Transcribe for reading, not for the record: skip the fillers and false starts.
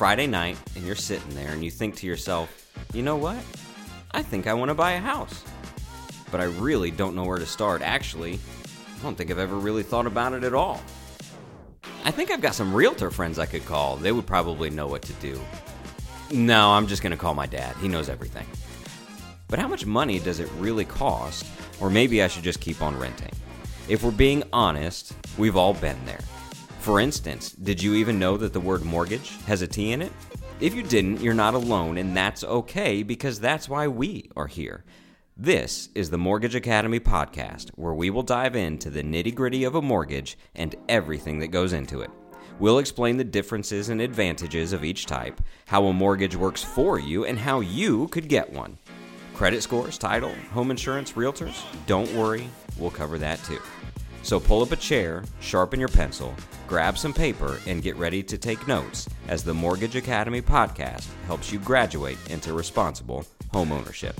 Friday night and you're sitting there and you think to yourself, you know what? I think I want to buy a house, but I really don't know where to start. Actually, I don't think I've ever really thought about it at all. I think I've got some realtor friends I could call. They would probably know what to do. No, I'm just going to call my dad. He knows everything. But how much money does it really cost? Or maybe I should just keep on renting. If we're being honest, we've all been there. For instance, did you even know that the word mortgage has a T in it? If you didn't, you're not alone, and that's okay, because that's why we are here. This is the Mortgage Academy Podcast, where we will dive into the nitty-gritty of a mortgage and everything that goes into it. We'll explain the differences and advantages of each type, how a mortgage works for you, and how you could get one. Credit scores, title, home insurance, realtors, don't worry, we'll cover that too. So pull up a chair, sharpen your pencil, grab some paper, and get ready to take notes as the Mortgage Academy Podcast helps you graduate into responsible homeownership.